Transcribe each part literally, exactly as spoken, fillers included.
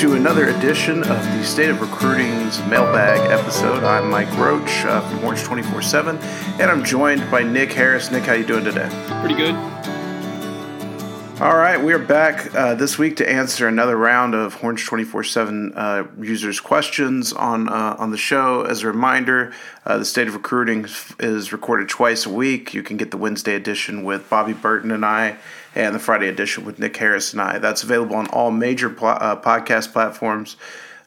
To another edition of the State of Recruiting's Mailbag episode. I'm Mike Roach uh, from Orange twenty-four seven, and I'm joined by Nick Harris. Nick, how you doing today? Pretty good. All right, we're back uh, this week to answer another round of Orange twenty-four seven uh, users' questions on uh, on the show. As a reminder, uh, the State of Recruiting is recorded twice a week. You can get the Wednesday edition with Bobby Burton and I, and the Friday edition with Nick Harris and I. That's available on all major pl- uh, podcast platforms,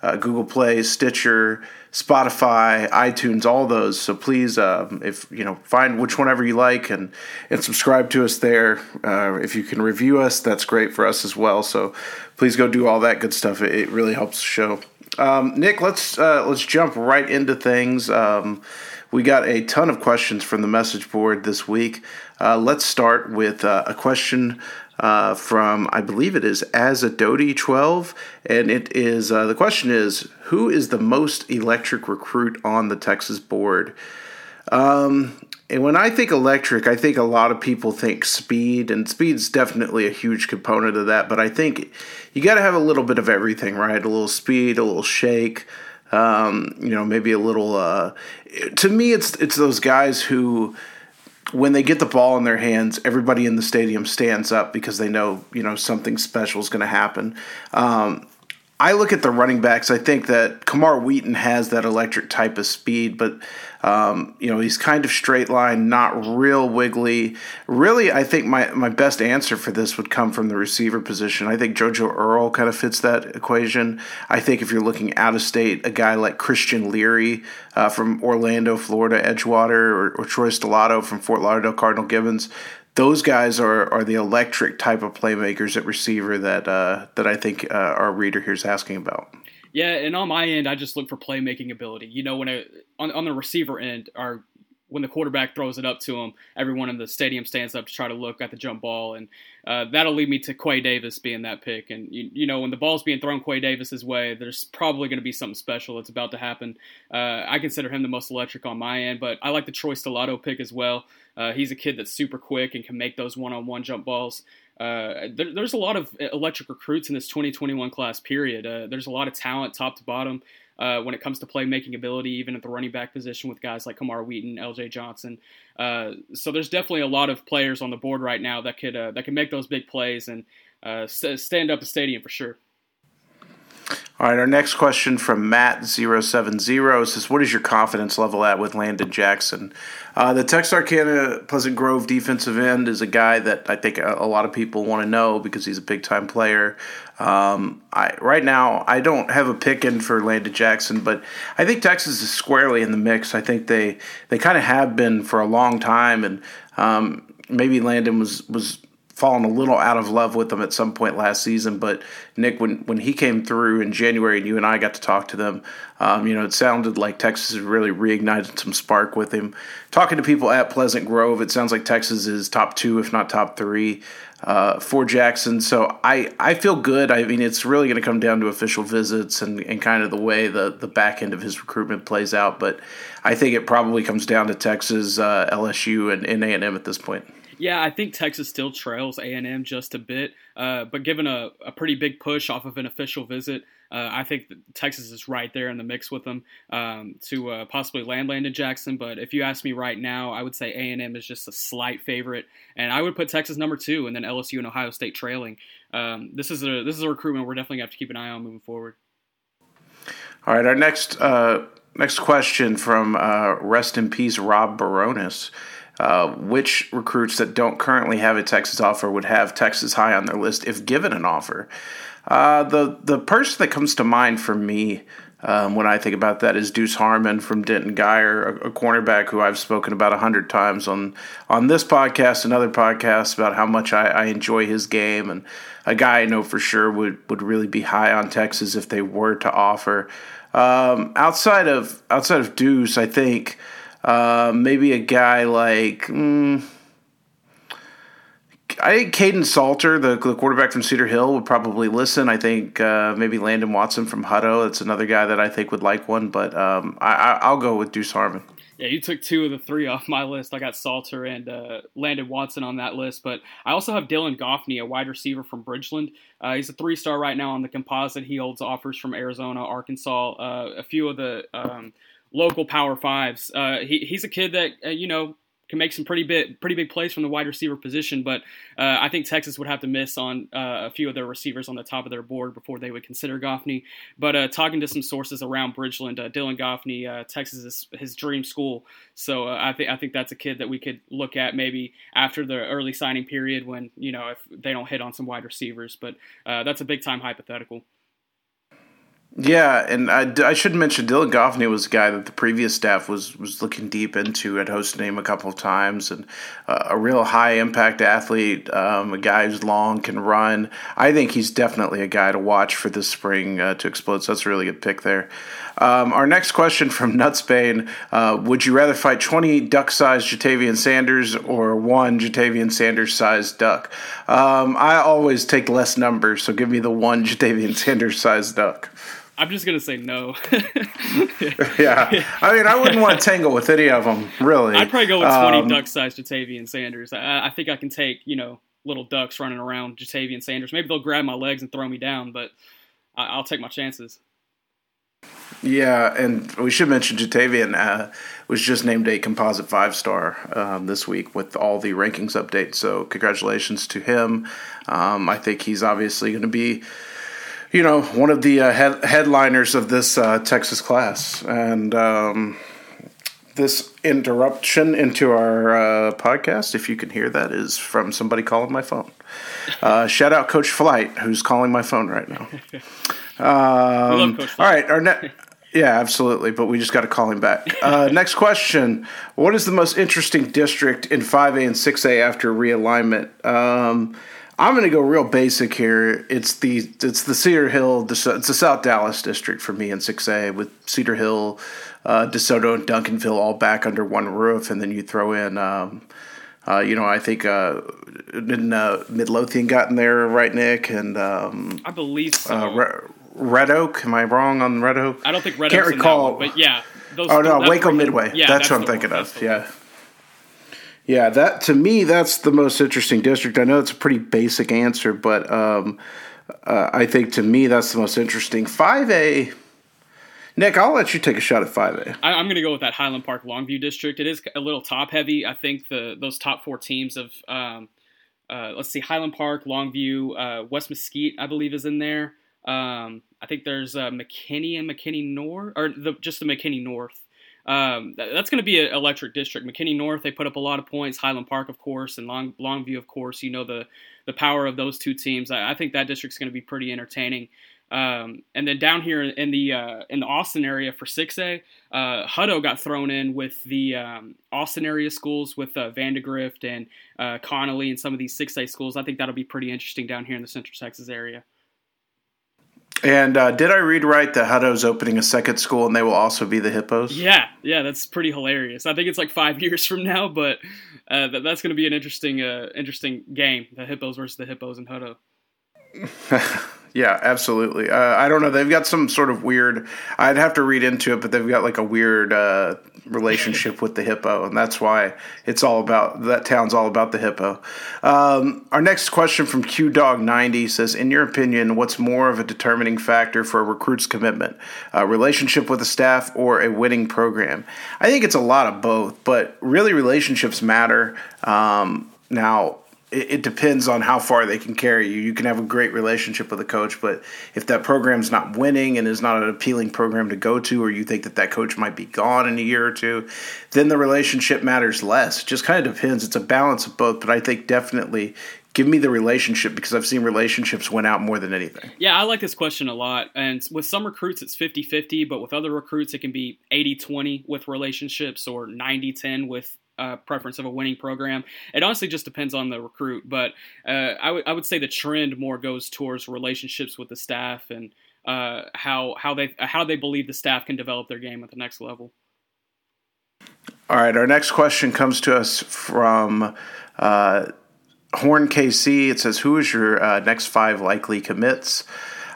uh, Google Play, Stitcher, Spotify, iTunes, all those. So please, um, if you know, find which whenever you like and, and subscribe to us there. Uh, if you can review us, that's great for us as well. So please go do all that good stuff. It, it really helps the show. Um, Nick, let's uh, let's jump right into things. Um, we got a ton of questions from the message board this week. Uh, let's start with uh, a question uh, from, I believe it is Azadoty twelve, and it is uh, the question is, who is the most electric recruit on the Texas board? Um, and when I think electric, I think a lot of people think speed, and speed's definitely a huge component of that, but I think you got to have a little bit of everything, right? A little speed, a little shake, um, you know, maybe a little, uh, to me, it's it's those guys who, when they get the ball in their hands, everybody in the stadium stands up because they know, you know, something special is going to happen. Um, I look at the running backs. I think that Kamar Wheaton has that electric type of speed, but, um, you know, he's kind of straight line, not real wiggly. Really, I think my, my best answer for this would come from the receiver position. I think JoJo Earl kind of fits that equation. I think if you're looking out of state, a guy like Christian Leary uh, from Orlando, Florida, Edgewater, or, or Troy Stellato from Fort Lauderdale, Cardinal Gibbons, those guys are, are the electric type of playmakers at receiver that uh, that I think uh, our reader here is asking about. Yeah, and on my end, I just look for playmaking ability. You know, when I, on on the receiver end, or when the quarterback throws it up to him, everyone in the stadium stands up to try to look at the jump ball, and uh, that'll lead me to Quay Davis being that pick. And you, you know, when the ball's being thrown Quay Davis's way, there's probably going to be something special that's about to happen. Uh, I consider him the most electric on my end, but I like the Troy Stellato pick as well. Uh, he's a kid that's super quick and can make those one-on-one jump balls. Uh, there, there's a lot of electric recruits in this twenty twenty-one class period. Uh, there's a lot of talent top to bottom uh, when it comes to playmaking ability, even at the running back position with guys like Kamar Wheaton, L J Johnson. Uh, so there's definitely a lot of players on the board right now that could uh, that can make those big plays and uh, stand up a stadium for sure. All right, our next question from Matt zero seven zero says, what is your confidence level at with Landon Jackson? Uh, the Texarkana Pleasant Grove defensive end is a guy that I think a, a lot of people want to know because he's a big-time player. Um, I, right now, I don't have a pick in for Landon Jackson, but I think Texas is squarely in the mix. I think they, they kind of have been for a long time, and um, maybe Landon was, was – fallen a little out of love with them at some point last season. But Nick, when, when he came through in January and you and I got to talk to them, um, you know, it sounded like Texas really reignited some spark with him. Talking to people at Pleasant Grove, it sounds like Texas is top two, if not top three, uh, for Jackson. So I, I feel good. I mean, it's really going to come down to official visits and, and kind of the way the, the back end of his recruitment plays out. But I think it probably comes down to Texas, uh, L S U, and, and A and M at this point. Yeah, I think Texas still trails A and M just a bit, uh, but given a, a pretty big push off of an official visit, uh, I think that Texas is right there in the mix with them um, to uh, possibly land Landon Jackson. But if you ask me right now, I would say A and M is just a slight favorite, and I would put Texas number two, and then L S U and Ohio State trailing. Um, this is a this is a recruitment we're definitely going to have to keep an eye on moving forward. All right, our next uh, next question from uh, rest in peace Rob Baronis. Uh, which recruits that don't currently have a Texas offer would have Texas high on their list if given an offer? Uh, the the person that comes to mind for me um, when I think about that is Deuce Harmon from Denton Geyer, a, a cornerback who I've spoken about a hundred times on on this podcast and other podcasts about how much I, I enjoy his game, and a guy I know for sure would, would really be high on Texas if they were to offer. Um, outside of outside of Deuce, I think uh, maybe a guy like. Mm, I think Caden Salter, the, the quarterback from Cedar Hill, would probably listen. I think uh, maybe Landon Watson from Hutto. That's another guy that I think would like one, but um, I, I, I'll go with Deuce Harmon. Yeah, you took two of the three off my list. I got Salter and uh, Landon Watson on that list, but I also have Dylan Goffney, a wide receiver from Bridgeland. Uh, he's a three-star right now on the composite. He holds offers from Arizona, Arkansas, uh, a few of the um, local Power Fives. Uh, he, he's a kid that, uh, you know, can make some pretty big, pretty big plays from the wide receiver position, but uh, I think Texas would have to miss on uh, a few of their receivers on the top of their board before they would consider Goffney. But uh, talking to some sources around Bridgeland, uh, Dylan Goffney, uh, Texas is his dream school, so uh, I think I think that's a kid that we could look at maybe after the early signing period when, you know, if they don't hit on some wide receivers. But uh, that's a big time hypothetical. Yeah, and I, I should mention Dylan Goffney was a guy that the previous staff was was looking deep into, had hosted him a couple of times, and uh, a real high-impact athlete, um, a guy who's long, can run. I think he's definitely a guy to watch for this spring uh, to explode, so that's a really good pick there. Um, our next question from Nutsbane, uh, would you rather fight twenty duck-sized Ja'Tavion Sanders or one Ja'Tavion Sanders-sized duck? Um, I always take less numbers, so give me the one Ja'Tavion Sanders-sized duck. I'm just going to say no. Yeah. I mean, I wouldn't want to tangle with any of them, really. I'd probably go with twenty um, duck-sized Ja'Tavion Sanders. I, I think I can take, you know, little ducks running around Ja'Tavion Sanders. Maybe they'll grab my legs and throw me down, but I, I'll take my chances. Yeah, and we should mention Ja'Tavion uh, was just named a composite five-star um, this week with all the rankings updates, so congratulations to him. Um, I think he's obviously going to be, you know, one of the uh, he- headliners of this uh, Texas class. And um, this interruption into our uh, podcast, if you can hear that, is from somebody calling my phone. Uh, shout out Coach Flight, who's calling my phone right now. Um, we love Coach Flight. All right, our ne- yeah, absolutely, but we just got to call him back. Uh, next question. What is the most interesting district in five A and six A after realignment? Um I'm going to go real basic here. It's the it's the Cedar Hill, it's the South Dallas district for me in six A with Cedar Hill, uh, DeSoto, and Duncanville all back under one roof, and then you throw in, um, uh, you know, I think uh, didn't uh, Midlothian got in there, right, Nick? And um, I believe so. Uh, Re- Red Oak. Am I wrong on Red Oak? I don't think Red Oak. Can't Oak's recall. In that one, but yeah. Those, oh no, Waco really, Midway. Yeah, that's, that's what I'm thinking one, of. Yeah. One. Yeah, that to me, that's the most interesting district. I know it's a pretty basic answer, but um, uh, I think to me that's the most interesting. five A, Nick, I'll let you take a shot at five A. I, I'm going to go with that Highland Park Longview district. It is a little top heavy. I think the those top four teams of um, uh, let's see, Highland Park, Longview, uh, West Mesquite, I believe, is in there. Um, I think there's uh, McKinney and McKinney North, or the, just the McKinney North. Um, that's going to be an electric district. McKinney North, they put up a lot of points. Highland Park, of course, and Long Longview, of course. You know the the power of those two teams. I, I think that district's going to be pretty entertaining. Um, and then down here in the uh, in the Austin area for six A, uh, Hutto got thrown in with the um, Austin area schools with uh, Vandegrift and uh, Connolly and some of these six A schools. I think that'll be pretty interesting down here in the Central Texas area. And uh, did I read right that Hutto's opening a second school and they will also be the Hippos? Yeah, yeah, that's pretty hilarious. I think it's like five years from now, but uh, that, that's going to be an interesting uh, interesting game, the Hippos versus the Hippos in Hutto. Yeah, absolutely. Uh, I don't know. They've got some sort of weird – I'd have to read into it, but they've got like a weird uh, relationship with the Hippo, and that's why it's all about – that town's all about the Hippo. Um, our next question from Q Dog ninety says, in your opinion, what's more of a determining factor for a recruit's commitment, a relationship with the staff or a winning program? I think it's a lot of both, but really relationships matter. Um, now – it depends on how far they can carry you. You can have a great relationship with a coach, but if that program's not winning and is not an appealing program to go to, or you think that that coach might be gone in a year or two, then the relationship matters less. It just kind of depends. It's a balance of both, but I think definitely Give me the relationship, because I've seen relationships win out more than anything. Yeah, I like this question a lot. And with some recruits, it's fifty-fifty, but with other recruits, it can be eighty-twenty with relationships or ninety-ten with uh, preference of a winning program. It honestly just depends on the recruit, but uh, I, w- I would say the trend more goes towards relationships with the staff and uh, how how they how they believe the staff can develop their game at the next level. All right, our next question comes to us from uh, Horn K C. It says, "Who is your uh, next five likely commits?"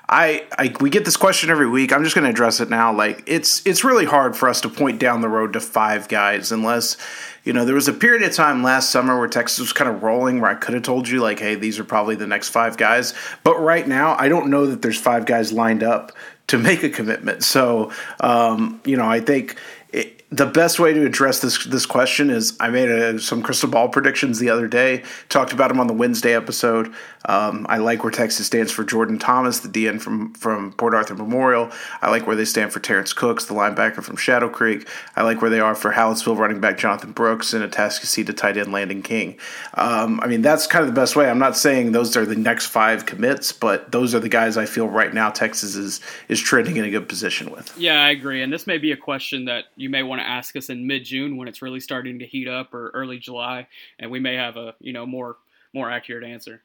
I, I we get this question every week. I'm just going to address it now. Like it's it's really hard for us to point down the road to five guys, unless you know there was a period of time last summer where Texas was kind of rolling, where I could have told you like, "Hey, these are probably the next five guys." But right now, I don't know that there's five guys lined up to make a commitment. So um, you know, I think. It, the best way to address this this question is I made a, some crystal ball predictions the other day, talked about them on the Wednesday episode. Um, I like where Texas stands for Jordan Thomas, the D N from, from Port Arthur Memorial. I like where they stand for Terrence Cooks, the linebacker from Shadow Creek. I like where they are for Hallettsville running back Jonathan Brooks and Atascocita to tight end Landon King. Um, I mean, that's kind of the best way. I'm not saying those are the next five commits, but those are the guys I feel right now Texas is, is trending in a good position with. Yeah, I agree. And this may be a question that you may want to ask us in mid-June when it's really starting to heat up, or early July, and we may have a you know more more accurate answer.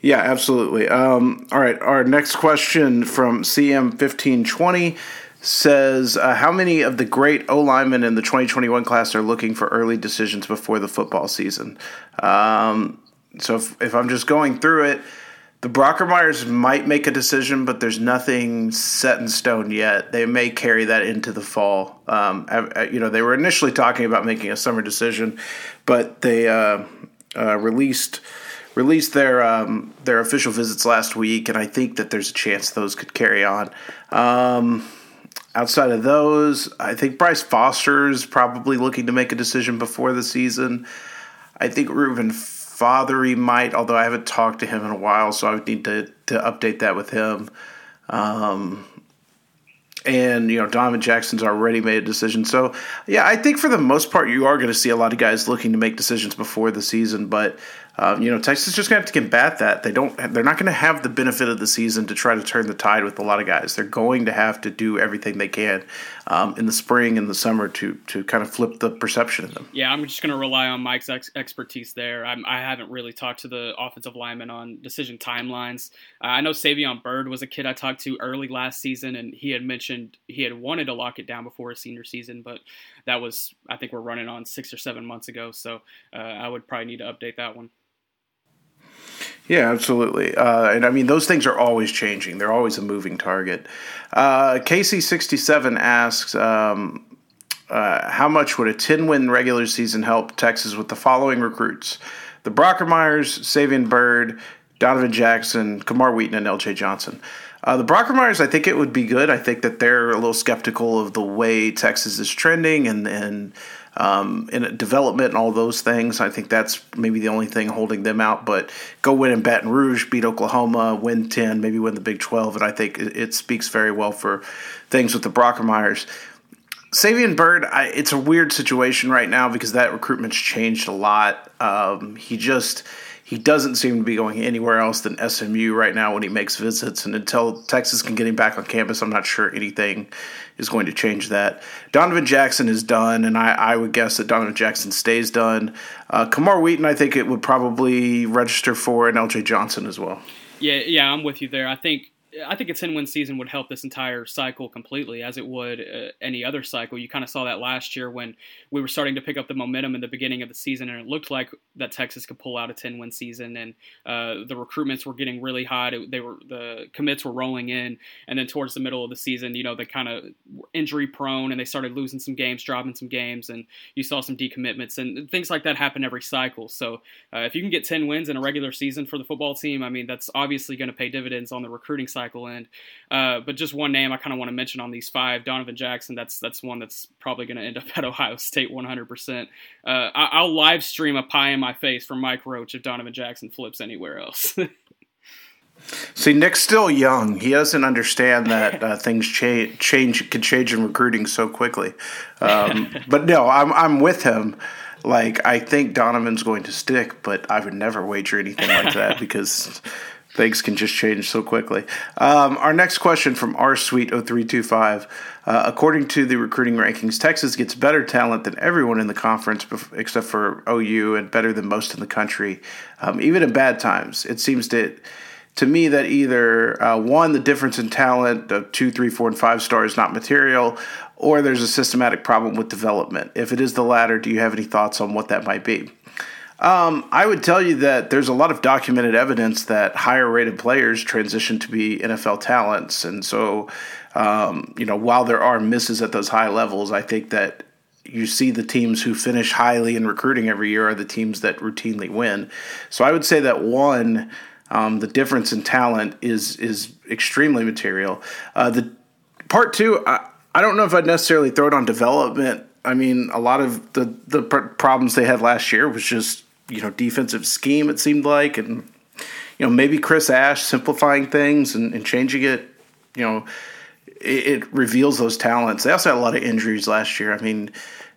Yeah, absolutely. Um, all right, our next question from C M fifteen twenty says, uh, how many of the great O-linemen in the twenty twenty-one class are looking for early decisions before the football season? Um, so if, if I'm just going through it, the Brockermeyers might make a decision, but there's nothing set in stone yet. They may carry that into the fall. Um, you know, they were initially talking about making a summer decision, but they uh, uh, released released their um, their official visits last week, and I think that there's a chance those could carry on. Um, outside of those, I think Bryce Foster is probably looking to make a decision before the season. I think Reuben Fathery might, although I haven't talked to him in a while, so I would need to, to update that with him. Um, and, you know, Donovan Jackson's already made a decision. So, yeah, I think for the most part you are going to see a lot of guys looking to make decisions before the season. But, um, you know, Texas is just going to have to combat that. They don't, they're not going to have the benefit of the season to try to turn the tide with a lot of guys. They're going to have to do everything they can um, in the spring and the summer to to kind of flip the perception of them. Yeah, I'm just going to rely on Mike's ex- expertise there. I'm, I haven't really talked to the offensive linemen on decision timelines. Uh, I know Savion Byrd was a kid I talked to early last season, and he had mentioned he had wanted to lock it down before his senior season, but that was, I think we're running on six or seven months ago, so uh, I would probably need to update that one. Yeah, absolutely. Uh, and I mean, those things are always changing. They're always a moving target. Uh, K C sixty-seven asks, um, uh, how much would a ten-win regular season help Texas with the following recruits? The Brockermeyers, Savion Byrd, Donovan Jackson, Kamar Wheaton, and L J Johnson. Uh, the Brockermeyers, I think it would be good. I think that they're a little skeptical of the way Texas is trending and and um, and development and all those things. I think that's maybe the only thing holding them out. But go win in Baton Rouge, beat Oklahoma, win ten, maybe win the Big twelve, and I think it, it speaks very well for things with the Brockermeyers. Savion Byrd, I, it's a weird situation right now because that recruitment's changed a lot. Um, he just... He doesn't seem to be going anywhere else than S M U right now when he makes visits. And until Texas can get him back on campus, I'm not sure anything is going to change that. Donovan Jackson is done, and I, I would guess that Donovan Jackson stays done. Uh, Kamar Wheaton, I think it would probably register for, and L J Johnson as well. Yeah, yeah, I'm with you there. I think I think a ten-win season would help this entire cycle completely, as it would uh, any other cycle. You kind of saw that last year when we were starting to pick up the momentum in the beginning of the season, and it looked like that Texas could pull out a ten-win season, and uh, the recruitments were getting really hot. It, they were the commits were rolling in, and then towards the middle of the season, you know, they kind of were injury-prone, and they started losing some games, dropping some games, and you saw some decommitments, and things like that happen every cycle. So uh, if you can get ten wins in a regular season for the football team, I mean, that's obviously going to pay dividends on the recruiting cycle. Cycle end, uh, but just one name I kind of want to mention on these five: Donovan Jackson. That's that's one that's probably going to end up at Ohio State one hundred percent. Uh, I, I'll live stream a pie in my face from Mike Roach if Donovan Jackson flips anywhere else. See, Nick's still young. He doesn't understand that uh, things change, change, can change in recruiting so quickly. Um, but no, I'm I'm with him. Like, I think Donovan's going to stick, but I would never wager anything like that because things can just change so quickly. Um, our next question from R Sweet oh three two five. Uh, according to the recruiting rankings, Texas gets better talent than everyone in the conference except for O U and better than most in the country, um, even in bad times. It seems that to me that either, uh, one, the difference in talent of two, three, four, and five star is not material, or there's a systematic problem with development. If it is the latter, do you have any thoughts on what that might be? Um, I would tell you that there's a lot of documented evidence that higher-rated players transition to be N F L talents. And so, um, you know, while there are misses at those high levels, I think that you see the teams who finish highly in recruiting every year are the teams that routinely win. So I would say that, one, Um, the difference in talent is is extremely material. Uh, the part two, I, I don't know if I'd necessarily throw it on development. I mean, a lot of the, the problems they had last year was just, you know, defensive scheme, it seemed like, and, you know, maybe Chris Ash simplifying things and, and changing it, you know, it, it reveals those talents. They also had a lot of injuries last year. I mean,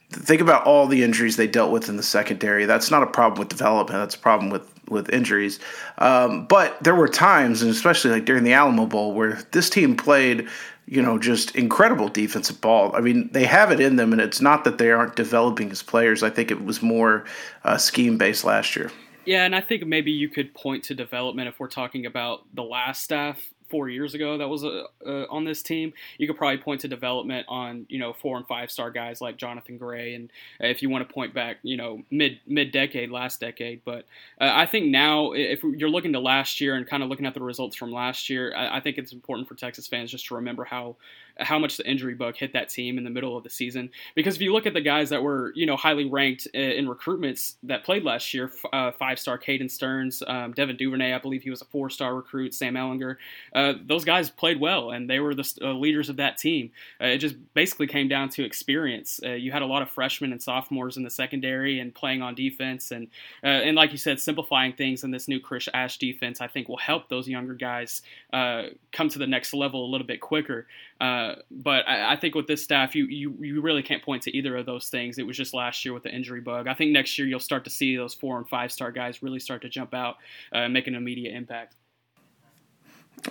think about all the injuries they dealt with in the secondary. That's not a problem with development. That's a problem with, with injuries. Um, but there were times, and especially like during the Alamo Bowl, where this team played, you know, just incredible defensive ball. I mean, they have it in them, and it's not that they aren't developing as players. I think it was more uh, scheme-based last year. Yeah, and I think maybe you could point to development if we're talking about the last staff four years ago that was uh, uh, on this team. You could probably point to development on, you know, four and five star guys like Jonathan Gray, and if you want to point back, you know, mid mid decade, last decade. But uh, I think now, if you're looking to last year and kind of looking at the results from last year, I, I think it's important for Texas fans just to remember how how much the injury bug hit that team in the middle of the season. Because if you look at the guys that were, you know, highly ranked in recruitments that played last year, uh, five-star Caden Stearns, um, Devin Duvernay, I believe he was a four-star recruit, Sam Ellinger, uh, those guys played well, and they were the uh, leaders of that team. Uh, it just basically came down to experience. Uh, you had a lot of freshmen and sophomores in the secondary and playing on defense. And, uh, and like you said, simplifying things in this new Chris Ash defense, I think, will help those younger guys uh, come to the next level a little bit quicker. Uh, but I, I think with this staff, you, you you really can't point to either of those things. It was just last year with the injury bug. I think next year you'll start to see those four and five star guys really start to jump out uh, and make an immediate impact.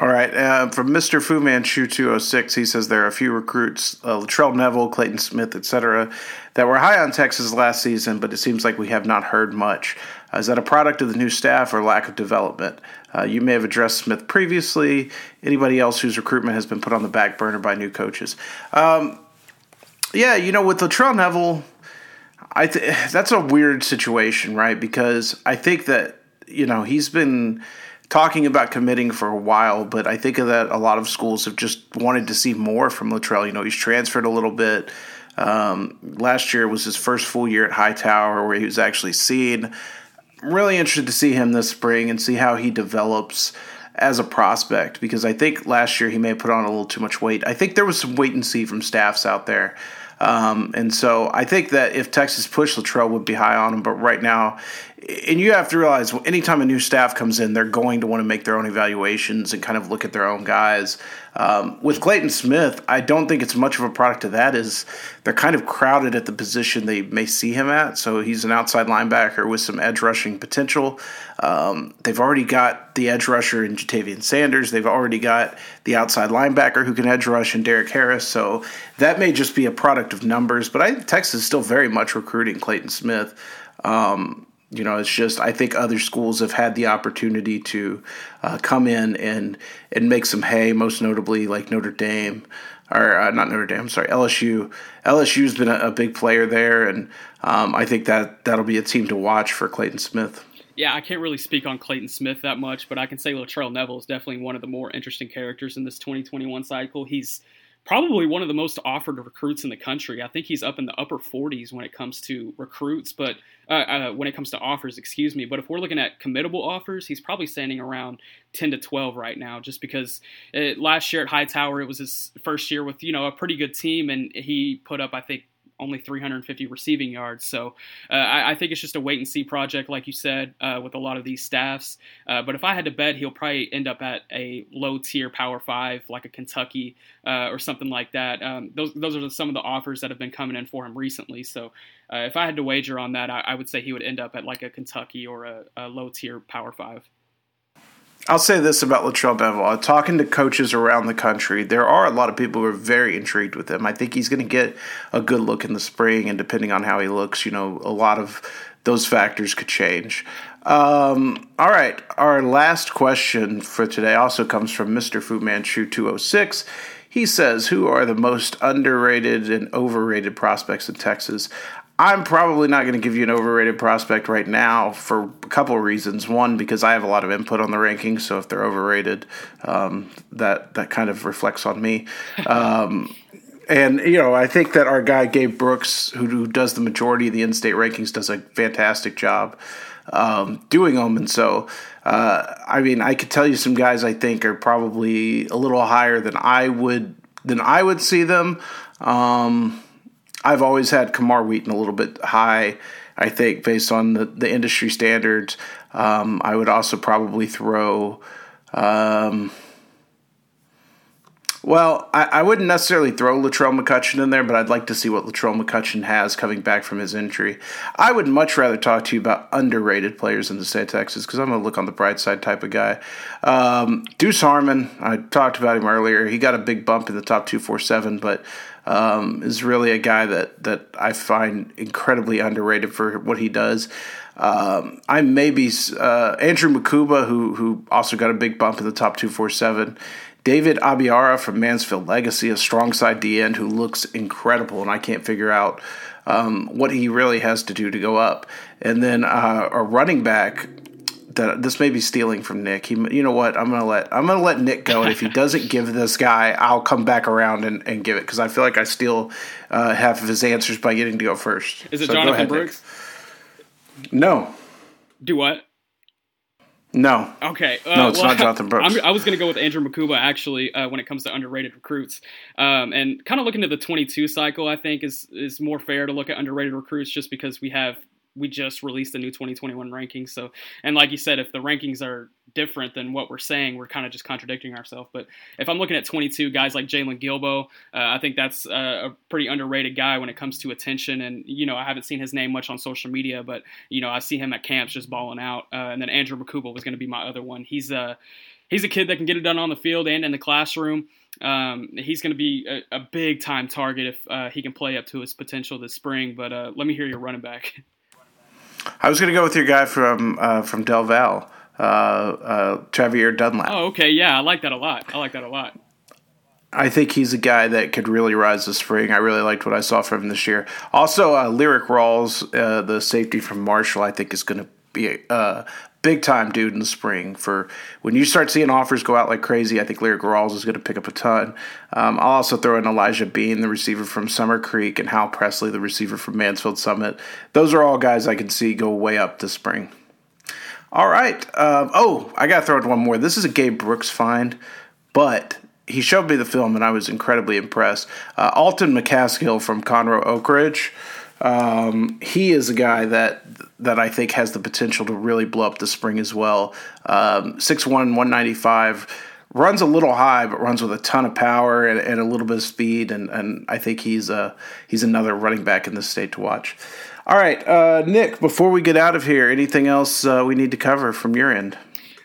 All right. Uh, from Mister Fu Manchu two oh six, he says there are a few recruits, uh, Latrell Neville, Clayton Smith, et cetera, that were high on Texas last season, but it seems like we have not heard much. Uh, is that a product of the new staff or lack of development? Uh, you may have addressed Smith previously. Anybody else whose recruitment has been put on the back burner by new coaches? Um, yeah, you know, with Latrell Neville, I th- that's a weird situation, right? Because I think that, you know, he's been – talking about committing for a while, but I think that a lot of schools have just wanted to see more from Latrell. You know, he's transferred a little bit. Um, last year was his first full year at Hightower where he was actually seen. I'm really interested to see him this spring and see how he develops as a prospect, because I think last year he may have put on a little too much weight. I think there was some wait and see from staffs out there. Um, and so I think that if Texas pushed, Latrell would be high on him. But right now, and you have to realize, anytime a new staff comes in, they're going to want to make their own evaluations and kind of look at their own guys. Um, with Clayton Smith, I don't think it's much of a product of that. Is they're kind of crowded at the position they may see him at. So he's an outside linebacker with some edge rushing potential. Um, they've already got the edge rusher in Ja'Tavion Sanders. They've already got the outside linebacker who can edge rush in Derek Harris. So that may just be a product of numbers. But I think Texas is still very much recruiting Clayton Smith. Um, You know, it's just I think other schools have had the opportunity to uh, come in and and make some hay, most notably like Notre Dame, or uh, not Notre Dame, I'm sorry, L S U. L S U's been a, a big player there, and um, I think that that'll be a team to watch for Clayton Smith. Yeah, I can't really speak on Clayton Smith that much, but I can say Latrell Neville is definitely one of the more interesting characters in this twenty twenty-one cycle. He's probably one of the most offered recruits in the country. I think he's up in the upper forties when it comes to recruits, but uh, uh, when it comes to offers, excuse me. But if we're looking at committable offers, he's probably standing around ten to twelve right now, just because it, last year at Hightower, it was his first year with, you know, a pretty good team, and he put up, I think, only three hundred fifty receiving yards. So uh, I, I think it's just a wait and see project, like you said, uh, with a lot of these staffs. Uh, but if I had to bet, he'll probably end up at a low tier Power Five, like a Kentucky uh, or something like that. Um, those those are some of the offers that have been coming in for him recently. So uh, if I had to wager on that, I, I would say he would end up at like a Kentucky or a, a low tier Power Five. I'll say this about Latrell Neville. Talking to coaches around the country, there are a lot of people who are very intrigued with him. I think he's going to get a good look in the spring, and depending on how he looks, you know, a lot of those factors could change. Um, all right, our last question for today also comes from Mister Fu Manchu two oh six. He says, who are the most underrated and overrated prospects in Texas? I'm probably not going to give you an overrated prospect right now for a couple of reasons. One, because I have a lot of input on the rankings, so if they're overrated, um, that that kind of reflects on me. Um, and, you know, I think that our guy Gabe Brooks, who, who does the majority of the in-state rankings, does a fantastic job um, doing them. And so, uh, I mean, I could tell you some guys I think are probably a little higher than I would than I would see them. Um I've always had Kamar Wheaton a little bit high, I think, based on the, the industry standards. Um, I would also probably throw um, – well, I, I wouldn't necessarily throw Latrell McCutcheon in there, but I'd like to see what Latrell McCutcheon has coming back from his injury. I would much rather talk to you about underrated players in the state of Texas because I'm a look on the bright side type of guy. Um, Deuce Harmon, I talked about him earlier. He got a big bump in the top two forty-seven, but – Um, is really a guy that, that I find incredibly underrated for what he does. Um, I may be uh, Andrew Makuba, who who also got a big bump in the top two forty-seven. David Abiara from Mansfield Legacy, a strong side D end who looks incredible, and I can't figure out um, what he really has to do to go up. And then uh, a running back. That this may be stealing from Nick. He, you know what? I'm gonna let I'm gonna let Nick go, and if he doesn't give this guy, I'll come back around and, and give it because I feel like I steal uh, half of his answers by getting to go first. Is it so Jonathan ahead, Brooks? Nick. No. Do what? No. Okay. Uh, no, it's well, not Jonathan Brooks. I'm, I was going to go with Andrew Makuba, actually, uh, when it comes to underrated recruits. Um, and kind of looking to the twenty-two cycle, I think, is is more fair to look at underrated recruits just because we have – we just released the new twenty twenty-one rankings. So, and like you said, if the rankings are different than what we're saying, we're kind of just contradicting ourselves. But if I'm looking at twenty-two guys like Jalen Gilbo, uh, I think that's uh, a pretty underrated guy when it comes to attention. And, you know, I haven't seen his name much on social media, but, you know, I see him at camps just balling out. Uh, and then Andrew Makuba was going to be my other one. He's a, he's a kid that can get it done on the field and in the classroom. Um, he's going to be a, a big time target if uh, he can play up to his potential this spring. But uh, let me hear your running back. I was going to go with your guy from uh, from Del Valle, uh, uh, Travier Dunlap. Oh, okay. Yeah, I like that a lot. I like that a lot. I think he's a guy that could really rise this spring. I really liked what I saw from him this year. Also, uh, Lyric Rawls, uh, the safety from Marshall, I think is going to be a uh, big-time dude in the spring. For when you start seeing offers go out like crazy, I think Lyric Rawls is going to pick up a ton. Um, I'll also throw in Elijah Bean, the receiver from Summer Creek, and Hal Presley, the receiver from Mansfield Summit. Those are all guys I can see go way up this spring. All right. Um, oh, I got to throw in one more. This is a Gabe Brooks find, but he showed me the film, and I was incredibly impressed. Uh, Alton McCaskill from Conroe Oak Ridge. Um, he is a guy that that I think has the potential to really blow up this spring as well. Um, six one, one ninety-five, runs a little high, but runs with a ton of power and, and a little bit of speed, and, and I think he's uh, he's another running back in this state to watch. All right, uh, Nick, before we get out of here, anything else uh, we need to cover from your end?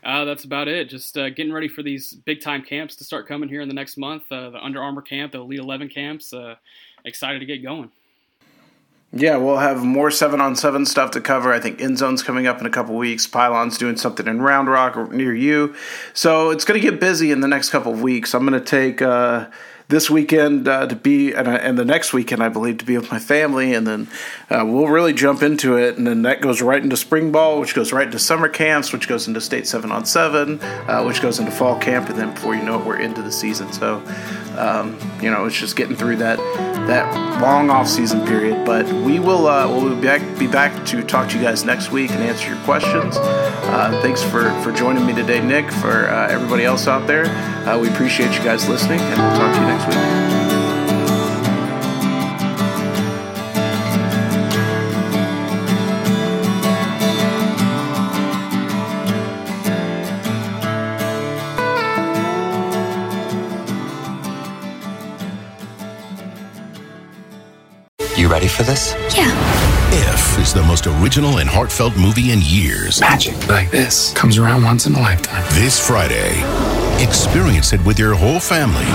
Uh, that's about it. Just uh, getting ready for these big-time camps to start coming here in the next month, uh, the Under Armour camp, the Elite eleven camps. Uh, excited to get going. Yeah, we'll have more seven on seven stuff to cover. I think End Zone's coming up in a couple weeks. Pylon's doing something in Round Rock or near you. So it's going to get busy in the next couple of weeks. I'm going to take uh, this weekend uh, to be, and, and the next weekend, I believe, to be with my family. And then uh, we'll really jump into it. And then that goes right into spring ball, which goes right into summer camps, which goes into state seven on seven, uh, which goes into fall camp. And then before you know it, we're into the season. So, um, you know, it's just getting through that. that long off-season period, but we will uh, we'll be back, be back to talk to you guys next week and answer your questions. Uh, thanks for, for joining me today, Nick, for uh, everybody else out there. Uh, we appreciate you guys listening, and we'll talk to you next week. you ready for this? Yeah. If is the most original and heartfelt movie in years. Magic like this comes around once in a lifetime. This Friday, experience it with your whole family.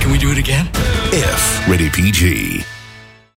Can we do it again? If, rated P G.